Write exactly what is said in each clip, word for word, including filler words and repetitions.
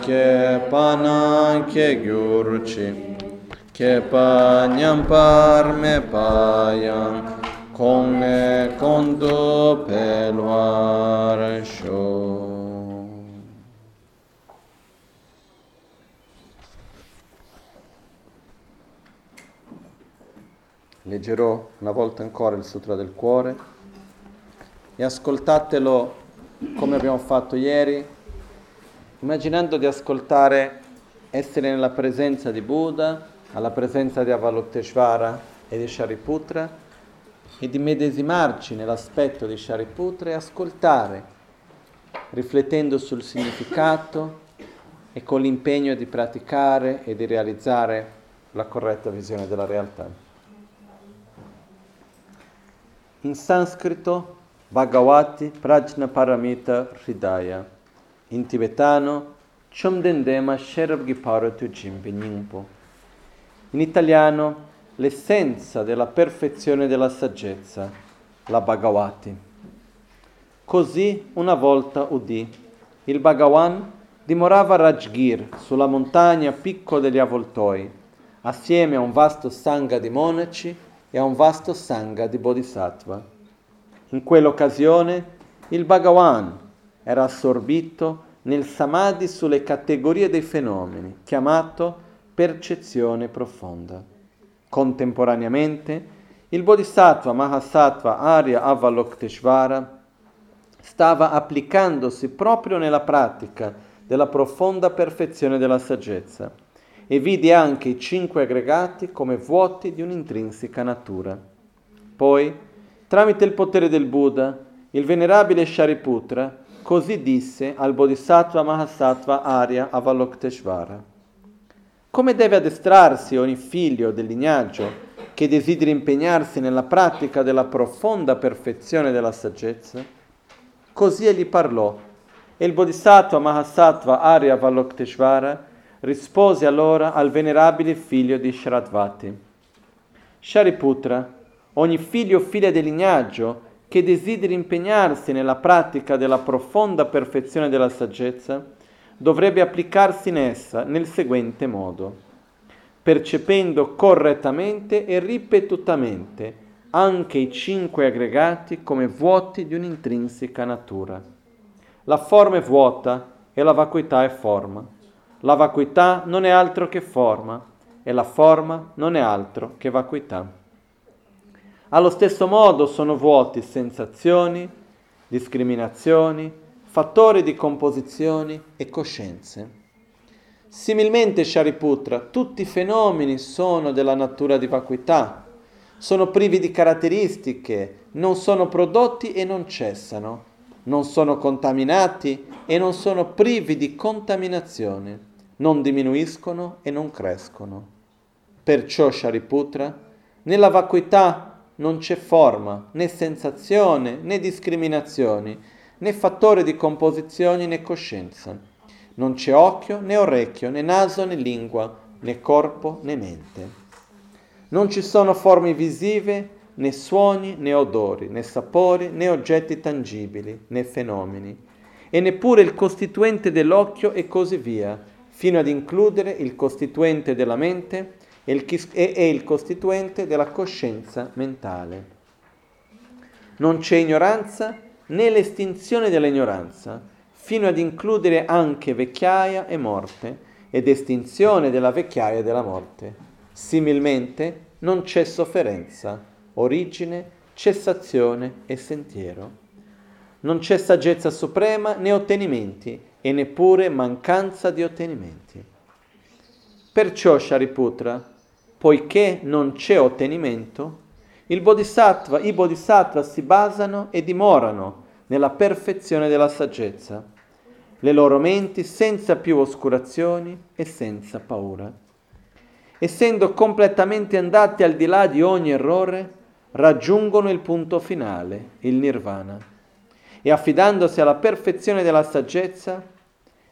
ke panan ke gyurchi ke panyam parme payam konge kondo peluar sho. Leggerò una volta ancora il Sutra del Cuore e ascoltatelo come abbiamo fatto ieri, immaginando di ascoltare, essere nella presenza di Buddha, alla presenza di Avalokitesvara e di Shariputra, e di medesimarci nell'aspetto di Shariputra e ascoltare, riflettendo sul significato e con l'impegno di praticare e di realizzare la corretta visione della realtà. In sanscrito Bhagavati Prajnaparamita Hridaya, in tibetano Chomdendema Sherabgiparatu Jimbinimpo. In italiano l'essenza della perfezione della saggezza, la Bhagavati. Così una volta udì, il Bhagavan dimorava a Rajgir, sulla montagna Picco degli Avvoltoi, assieme a un vasto sangha di monaci e a un vasto sangha di bodhisattva. In quell'occasione il Bhagavan era assorbito nel Samadhi sulle categorie dei fenomeni, chiamato percezione profonda. Contemporaneamente il Bodhisattva Mahasattva Arya Avalokitesvara stava applicandosi proprio nella pratica della profonda perfezione della saggezza, e vide anche i cinque aggregati come vuoti di un'intrinseca natura. Poi, tramite il potere del Buddha, il venerabile Shariputra così disse al Bodhisattva Mahasattva Arya Avalokitesvara: come deve addestrarsi ogni figlio del lignaggio che desideri impegnarsi nella pratica della profonda perfezione della saggezza? Così egli parlò, e il Bodhisattva Mahasattva Arya Avalokitesvara rispose allora al venerabile figlio di Sharadvati: Shariputra, ogni figlio o figlia del lignaggio che desideri impegnarsi nella pratica della profonda perfezione della saggezza, dovrebbe applicarsi in essa nel seguente modo: percependo correttamente e ripetutamente anche i cinque aggregati come vuoti di un'intrinseca natura. La forma è vuota e la vacuità è forma. La vacuità non è altro che forma, e la forma non è altro che vacuità. Allo stesso modo sono vuoti sensazioni, discriminazioni, fattori di composizioni e coscienze. Similmente, Shariputra, tutti i fenomeni sono della natura di vacuità, sono privi di caratteristiche, non sono prodotti e non cessano, non sono contaminati e non sono privi di contaminazione, non diminuiscono e non crescono. Perciò, Shariputra, nella vacuità non c'è forma, né sensazione, né discriminazioni, né fattore di composizioni, né coscienza. Non c'è occhio, né orecchio, né naso, né lingua, né corpo, né mente. Non ci sono forme visive, né suoni, né odori, né sapori, né oggetti tangibili, né fenomeni, e neppure il costituente dell'occhio e così via, fino ad includere il costituente della mente e il, chis- e il costituente della coscienza mentale. Non c'è ignoranza né l'estinzione dell'ignoranza, fino ad includere anche vecchiaia e morte, ed estinzione della vecchiaia e della morte. Similmente non c'è sofferenza, origine, cessazione e sentiero. Non c'è saggezza suprema né ottenimenti, e neppure mancanza di ottenimenti. Perciò, Shariputra, poiché non c'è ottenimento, il bodhisattva, i bodhisattva si basano e dimorano nella perfezione della saggezza, le loro menti senza più oscurazioni e senza paura. Essendo completamente andati al di là di ogni errore, raggiungono il punto finale, il nirvana, e affidandosi alla perfezione della saggezza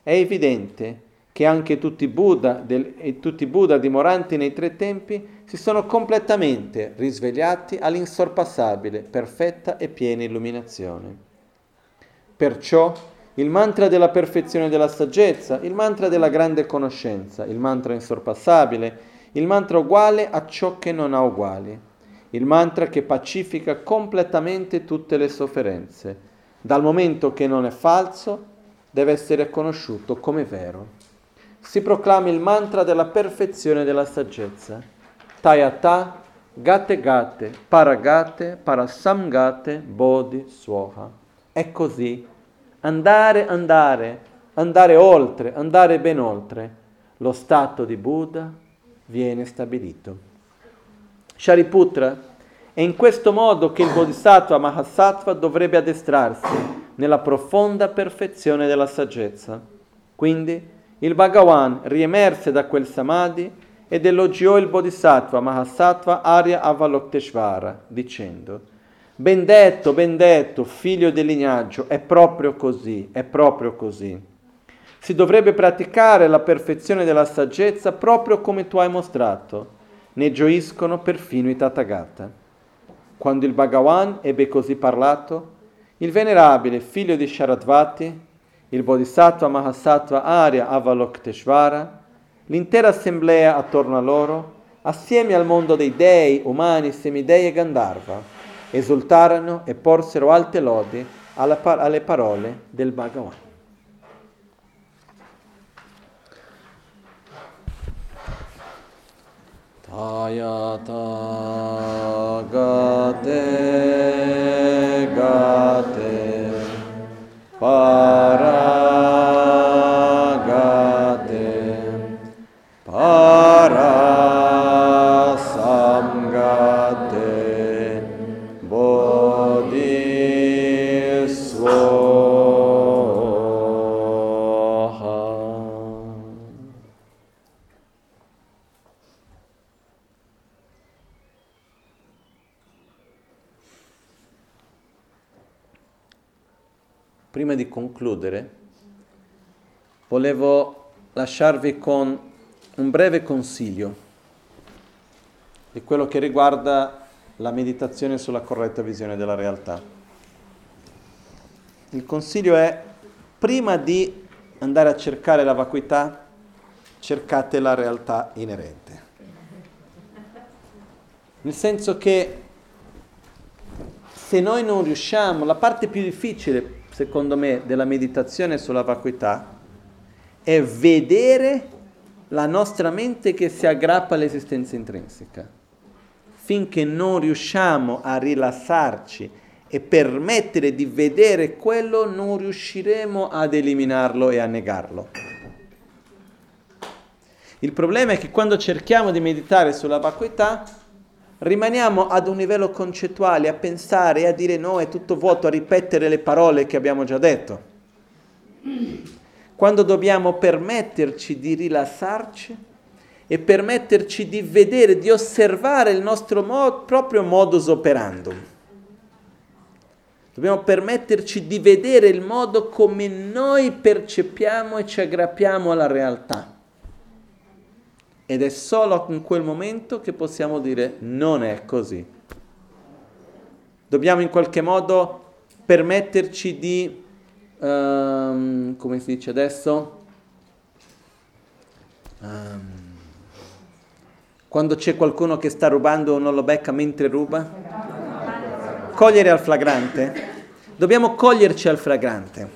è evidente che anche tutti i Buddha, del, e tutti i Buddha dimoranti nei tre tempi si sono completamente risvegliati all'insorpassabile, perfetta e piena illuminazione. Perciò il mantra della perfezione e della saggezza, il mantra della grande conoscenza, il mantra insorpassabile, il mantra uguale a ciò che non ha uguali, il mantra che pacifica completamente tutte le sofferenze. Dal momento che non è falso, deve essere conosciuto come vero. Si proclama il mantra della perfezione e della saggezza. Tayata gate gate paragate parasamgate bodhi suoha. È così. Andare, andare, andare oltre, andare ben oltre. Lo stato di Buddha viene stabilito. Shariputra, è in questo modo che il Bodhisattva Mahasattva dovrebbe addestrarsi nella profonda perfezione della saggezza. Quindi il Bhagavan riemerse da quel Samadhi ed elogiò il Bodhisattva Mahasattva Arya Avalokitesvara, dicendo: ben detto, ben detto, figlio del lignaggio, è proprio così, è proprio così. Si dovrebbe praticare la perfezione della saggezza proprio come tu hai mostrato. Ne gioiscono perfino i Tathagata. Quando il Bhagavan ebbe così parlato, il venerabile figlio di Sharadvati, il Bodhisattva Mahasattva Arya Avalokitesvara, l'intera assemblea attorno a loro, assieme al mondo dei dei, umani, semidei e Gandharva, esultarono e porsero alte lodi alla par- alle parole del Bhagavan. Tayata gate gate paragate parasamgate bodhisvaha. Prima di concludere, volevo lasciarvi con un breve consiglio di quello che riguarda la meditazione sulla corretta visione della realtà. Il consiglio è: prima di andare a cercare la vacuità, cercate la realtà inerente. Nel senso che se noi non riusciamo, la parte più difficile secondo me della meditazione sulla vacuità è vedere la nostra mente che si aggrappa all'esistenza intrinseca. Finché non riusciamo a rilassarci e permettere di vedere quello, non riusciremo ad eliminarlo e a negarlo. Il problema è che quando cerchiamo di meditare sulla vacuità rimaniamo ad un livello concettuale, a pensare e a dire no, è tutto vuoto, a ripetere le parole che abbiamo già detto. Quando dobbiamo permetterci di rilassarci e permetterci di vedere, di osservare il nostro mo- proprio modus operandum. Dobbiamo permetterci di vedere il modo come noi percepiamo e ci aggrappiamo alla realtà. Ed è solo in quel momento che possiamo dire non è così. Dobbiamo in qualche modo permetterci di, um, come si dice adesso, um, quando c'è qualcuno che sta rubando o non lo becca mentre ruba, cogliere al flagrante. Dobbiamo coglierci al flagrante,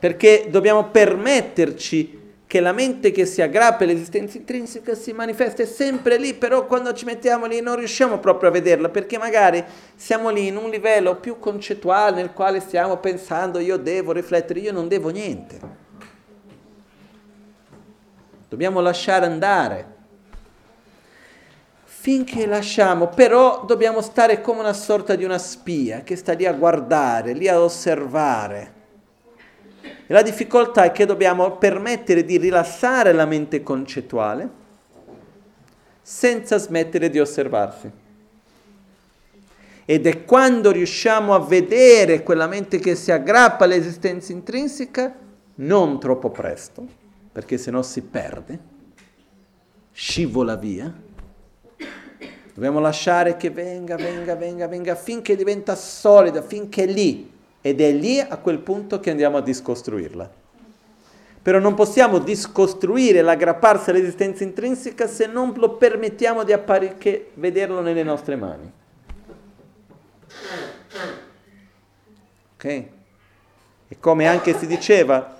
perché dobbiamo permetterci che la mente che si aggrappa all'esistenza intrinseca si manifesta, è sempre lì, però quando ci mettiamo lì non riusciamo proprio a vederla, perché magari siamo lì in un livello più concettuale nel quale stiamo pensando io devo riflettere, io non devo niente. Dobbiamo lasciare andare. Finché lasciamo, però dobbiamo stare come una sorta di una spia che sta lì a guardare, lì a osservare. E la difficoltà è che dobbiamo permettere di rilassare la mente concettuale senza smettere di osservarsi. Ed è quando riusciamo a vedere quella mente che si aggrappa all'esistenza intrinseca, non troppo presto, perché sennò si perde, scivola via. Dobbiamo lasciare che venga, venga, venga, venga, finché diventa solida, finché è lì. Ed è lì a quel punto che andiamo a discostruirla. Però non possiamo discostruire l'aggrapparsi all'esistenza intrinseca se non lo permettiamo di appar- che vederlo nelle nostre mani. Ok? E come anche si diceva,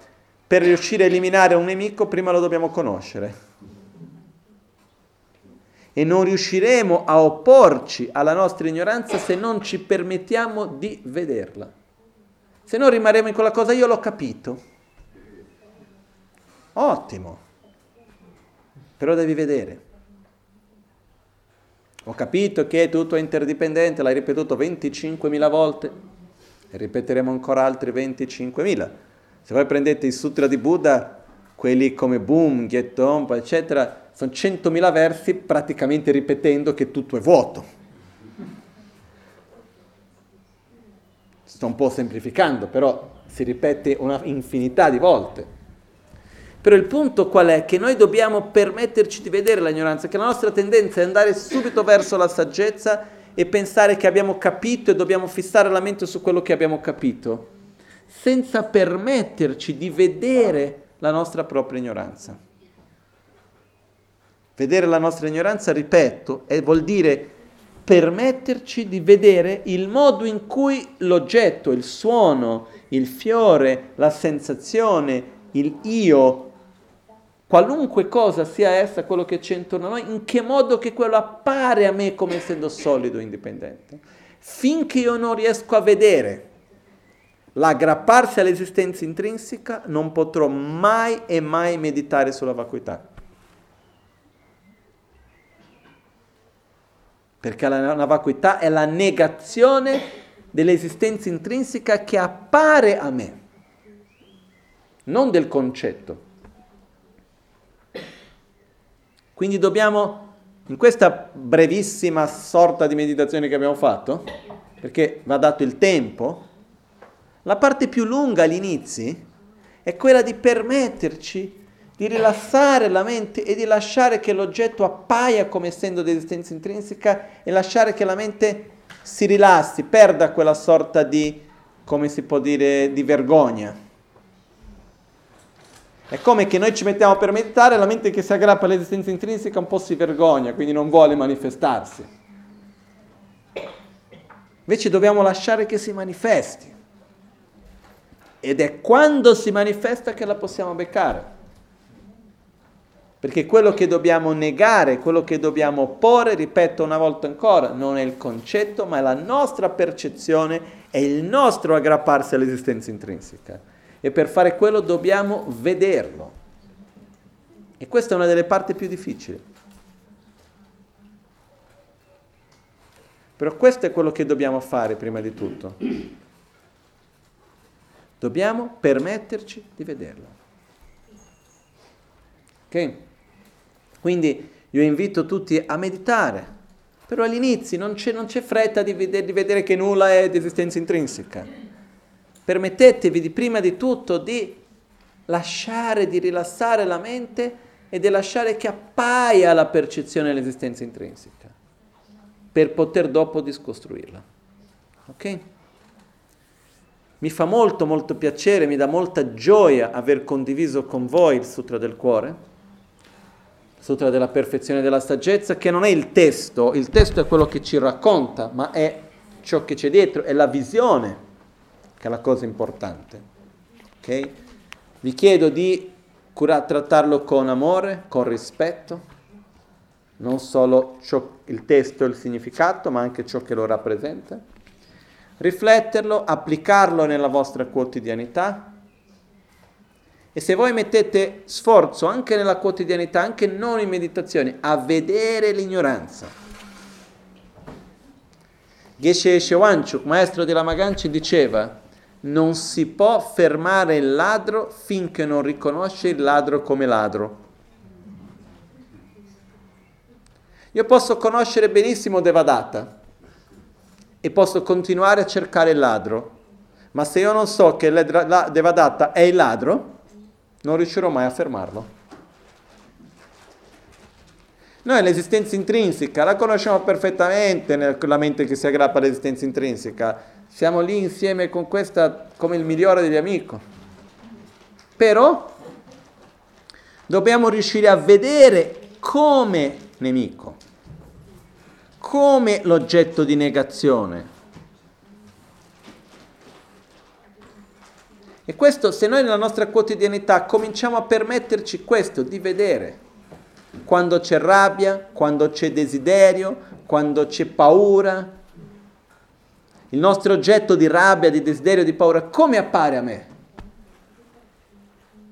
per riuscire a eliminare un nemico prima lo dobbiamo conoscere. E non riusciremo a opporci alla nostra ignoranza se non ci permettiamo di vederla. Se no rimarremo in quella cosa, io l'ho capito. Ottimo. Però devi vedere. Ho capito che tutto è interdipendente, l'hai ripetuto venticinquemila volte, e ripeteremo ancora altri venticinquemila. Se voi prendete i sutra di Buddha, quelli come Boom, Gyetompa, eccetera, sono centomila versi praticamente ripetendo che tutto è vuoto. Sto un po' semplificando, però si ripete una infinità di volte. Però il punto qual è? Che noi dobbiamo permetterci di vedere l'ignoranza, che la nostra tendenza è andare subito verso la saggezza e pensare che abbiamo capito e dobbiamo fissare la mente su quello che abbiamo capito, senza permetterci di vedere la nostra propria ignoranza. Vedere la nostra ignoranza, ripeto, è, vuol dire permetterci di vedere il modo in cui l'oggetto, il suono, il fiore, la sensazione, il io, qualunque cosa sia essa, quello che c'è intorno a noi, in che modo che quello appare a me come essendo solido e indipendente. Finché io non riesco a vedere l'aggrapparsi all'esistenza intrinseca, non potrò mai e mai meditare sulla vacuità. Perché la, la vacuità è la negazione dell'esistenza intrinseca che appare a me, non del concetto. Quindi dobbiamo, in questa brevissima sorta di meditazione che abbiamo fatto, perché va dato il tempo, la parte più lunga agli inizi è quella di permetterci di rilassare la mente e di lasciare che l'oggetto appaia come essendo di esistenza intrinseca e lasciare che la mente si rilassi, perda quella sorta di, come si può dire, di vergogna. È come che noi ci mettiamo per meditare, la mente che si aggrappa all'esistenza intrinseca un po' si vergogna, quindi non vuole manifestarsi. Invece dobbiamo lasciare che si manifesti. Ed è quando si manifesta che la possiamo beccare. Perché quello che dobbiamo negare, quello che dobbiamo opporre, ripeto una volta ancora, non è il concetto, ma è la nostra percezione, è il nostro aggrapparsi all'esistenza intrinseca. E per fare quello dobbiamo vederlo. E questa è una delle parti più difficili. Però questo è quello che dobbiamo fare prima di tutto. Dobbiamo permetterci di vederlo. Ok? Quindi io invito tutti a meditare, però all'inizio non c'è, non c'è fretta di vedere, di vedere che nulla è di esistenza intrinseca. Permettetevi di, prima di tutto di lasciare, di rilassare la mente e di lasciare che appaia la percezione dell'esistenza intrinseca, per poter dopo discostruirla. Ok? Mi fa molto molto piacere, mi dà molta gioia aver condiviso con voi il Sutra del Cuore, Sutra della perfezione della saggezza, che non è il testo, il testo è quello che ci racconta, ma è ciò che c'è dietro, è la visione che è la cosa importante. Ok? Vi chiedo di cura- trattarlo con amore, con rispetto, non solo ciò, il testo e il significato, ma anche ciò che lo rappresenta. Rifletterlo, applicarlo nella vostra quotidianità. E se voi mettete sforzo anche nella quotidianità, anche non in meditazione, a vedere l'ignoranza. Geshe Wangchuk, maestro della Maganci, diceva: non si può fermare il ladro finché non riconosce il ladro come ladro. Io posso conoscere benissimo Devadatta e posso continuare a cercare il ladro, ma se io non so che la Devadatta è il ladro, non riuscirò mai a fermarlo. Noi l'esistenza intrinseca la conosciamo perfettamente, nella mente che si aggrappa all'esistenza intrinseca, siamo lì insieme con questa come il migliore degli amici. Però dobbiamo riuscire a vedere come nemico, come l'oggetto di negazione. E questo, se noi nella nostra quotidianità cominciamo a permetterci questo, di vedere quando c'è rabbia, quando c'è desiderio, quando c'è paura, il nostro oggetto di rabbia, di desiderio, di paura, come appare a me?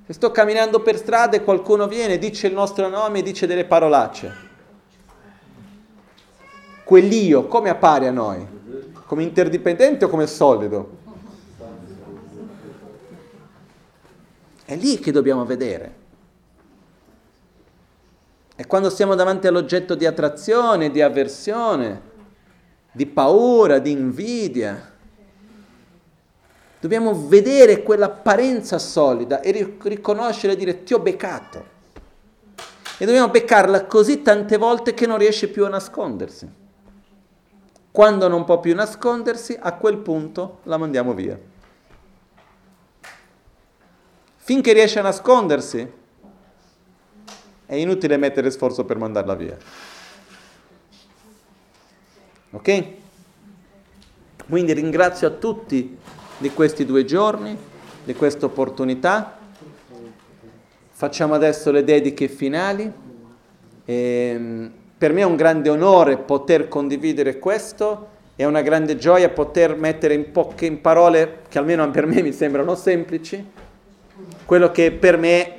Se sto camminando per strada e qualcuno viene, dice il nostro nome e dice delle parolacce, quell'io come appare a noi? Come interdipendente o come solido? È lì che dobbiamo vedere. E quando siamo davanti all'oggetto di attrazione, di avversione, di paura, di invidia, dobbiamo vedere quell'apparenza solida e riconoscere e dire ti ho beccato. E dobbiamo beccarla così tante volte che non riesce più a nascondersi. Quando non può più nascondersi, a quel punto la mandiamo via. Finché riesce a nascondersi, è inutile mettere sforzo per mandarla via. Ok? Quindi ringrazio a tutti di questi due giorni, di questa opportunità. Facciamo adesso le dediche finali. E per me è un grande onore poter condividere questo. È una grande gioia poter mettere in poche in parole, che almeno per me mi sembrano semplici, quello che per me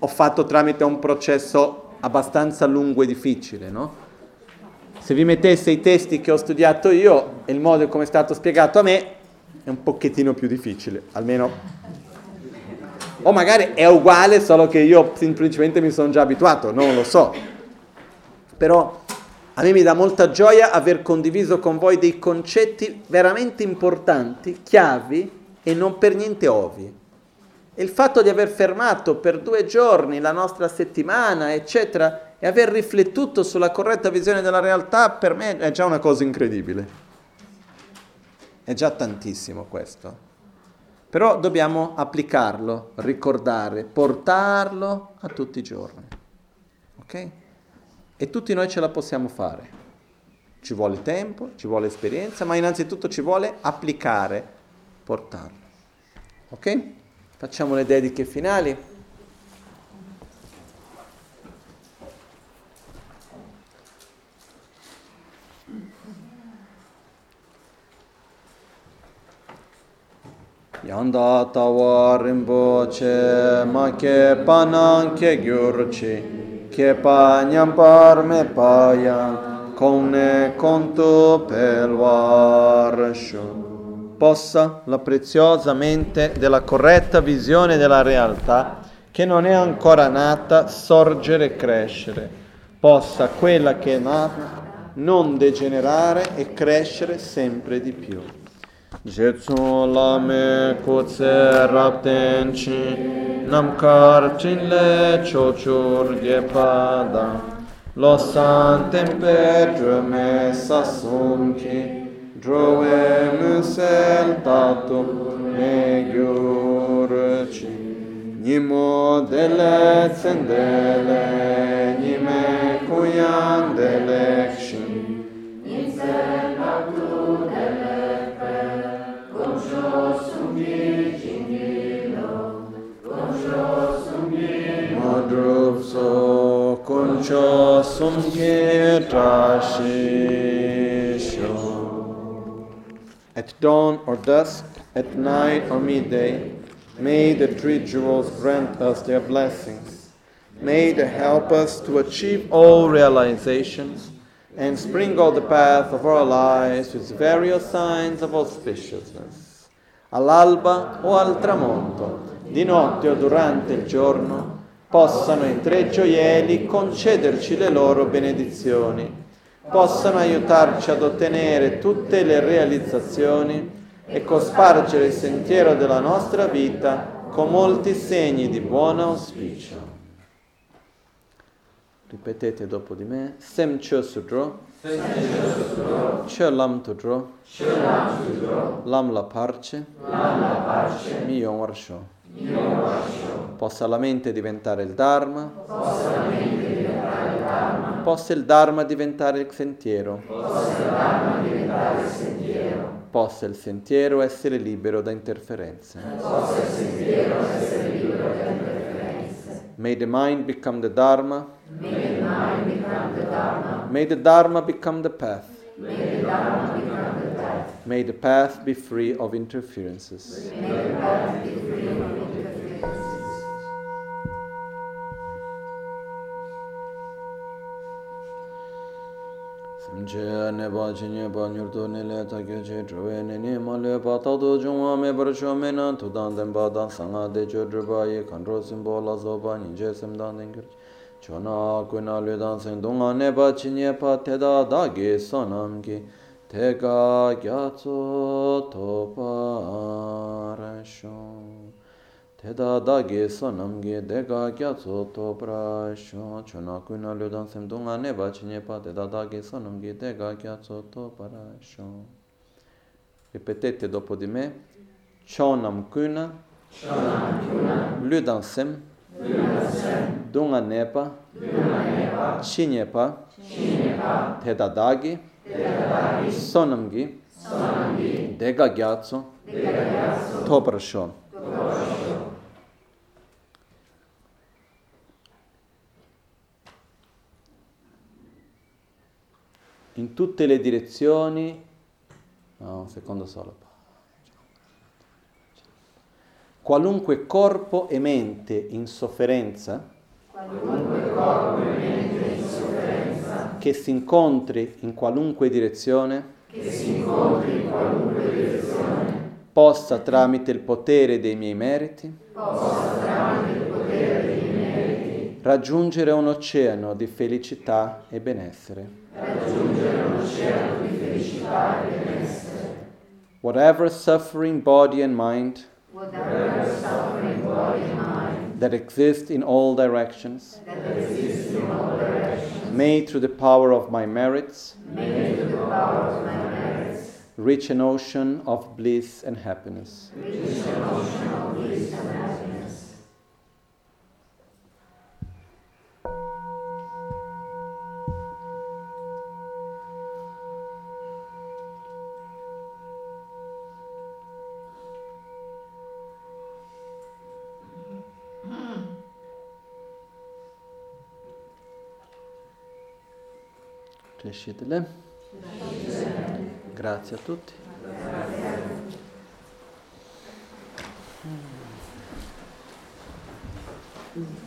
ho fatto tramite un processo abbastanza lungo e difficile, no? Se vi mettesse i testi che ho studiato io e il modo come è stato spiegato a me, è un pochettino più difficile, almeno. O magari è uguale, solo che io semplicemente mi sono già abituato, non lo so. Però a me mi dà molta gioia aver condiviso con voi dei concetti veramente importanti, chiavi e non per niente ovvi. Il fatto di aver fermato per due giorni la nostra settimana, eccetera, e aver riflettuto sulla corretta visione della realtà, per me è già una cosa incredibile. È già tantissimo questo. Però dobbiamo applicarlo, ricordare, portarlo a tutti i giorni. Ok? E tutti noi ce la possiamo fare. Ci vuole tempo, ci vuole esperienza, ma innanzitutto ci vuole applicare, portarlo. Ok? Facciamo le dediche finali. Yandata warimboce ma che panan che gyurci che pagnam parme paia con ne conto pel varshu. Possa la preziosa mente della corretta visione della realtà, che non è ancora nata, sorgere e crescere. Possa quella che è nata non degenerare e crescere sempre di più. Gesù lame kutse raptenci nam karcin le chocur gepada lo santem petre me sassunchi Drovem seltato e giurci, nimo delle zendele, nime cuian delexi, insenatu delepe, con ciò sumigilo, con ciò sumigilo, madrupso, con ciò sumigilo. At dawn or dusk, at night or midday, may the three jewels grant us their blessings. May they help us to achieve all realizations and sprinkle the path of our lives with various signs of auspiciousness. All'alba o al tramonto, di notte o durante il giorno, possano i tre gioielli concederci le loro benedizioni. Possano aiutarci ad ottenere tutte le realizzazioni e cospargere il sentiero della nostra vita con molti segni di buon auspicio. Ripetete dopo di me. Sem Chö Sudro. Sem Chö Sudro. Chö Lam Tudro. Chö Lam Tudro. Lam La Parche. Lam La Parche. Myo Warsho. Myo Warsho. Possa la mente diventare il Dharma. Possa la mente diventare il Dharma. Possa il Dharma diventare il sentiero. Possa il Dharma diventare il sentiero. Possa il sentiero essere libero da interferenze. Possa il sentiero essere libero da interferenze. May the mind become the Dharma. May the mind become the Dharma. May the Dharma become the path. May the Dharma become the path. May the path be free of interferences. May the path be free of interferences. Jane Bajine Banyurdone Leta Gage Drovene Nimale Patado Jumame Bershomena to Dandem Badan Sana de Jodrubaye Kandrosim Bola Zoban in Jesem Dandinger Chona Kunale Dansen Dunga Neba Chinepa Teda Dagi Sonamki Tega Gyatso Topa Rasho Teda Dagi Sonamki Dega Gyatso Topra Sho Chona Kunale Dansen Dunga Neba Chinepa Teda Dagi Sonamki Dega Gyatso Topra Sho. Ripetete dopo di me. Chonam Kuna Chonam Kuna Ludansem Dunga nepa, cinepa, tedadagi, sonamgi, dega gyatso, toprasho. In tutte le direzioni, no, un secondo solo. Qualunque corpo e mente in sofferenza, qualunque corpo e mente in sofferenza che si incontri in qualunque direzione, che si incontri in qualunque direzione, possa tramite il potere dei miei meriti, possa tramite il potere dei miei meriti raggiungere un oceano di felicità e benessere. Raggiungere un oceano di felicità e benessere. Whatever suffering body and mind that exist in all directions, may through the power of my merits reach an ocean of bliss and happiness. Crescitele. Grazie a tutti. Grazie.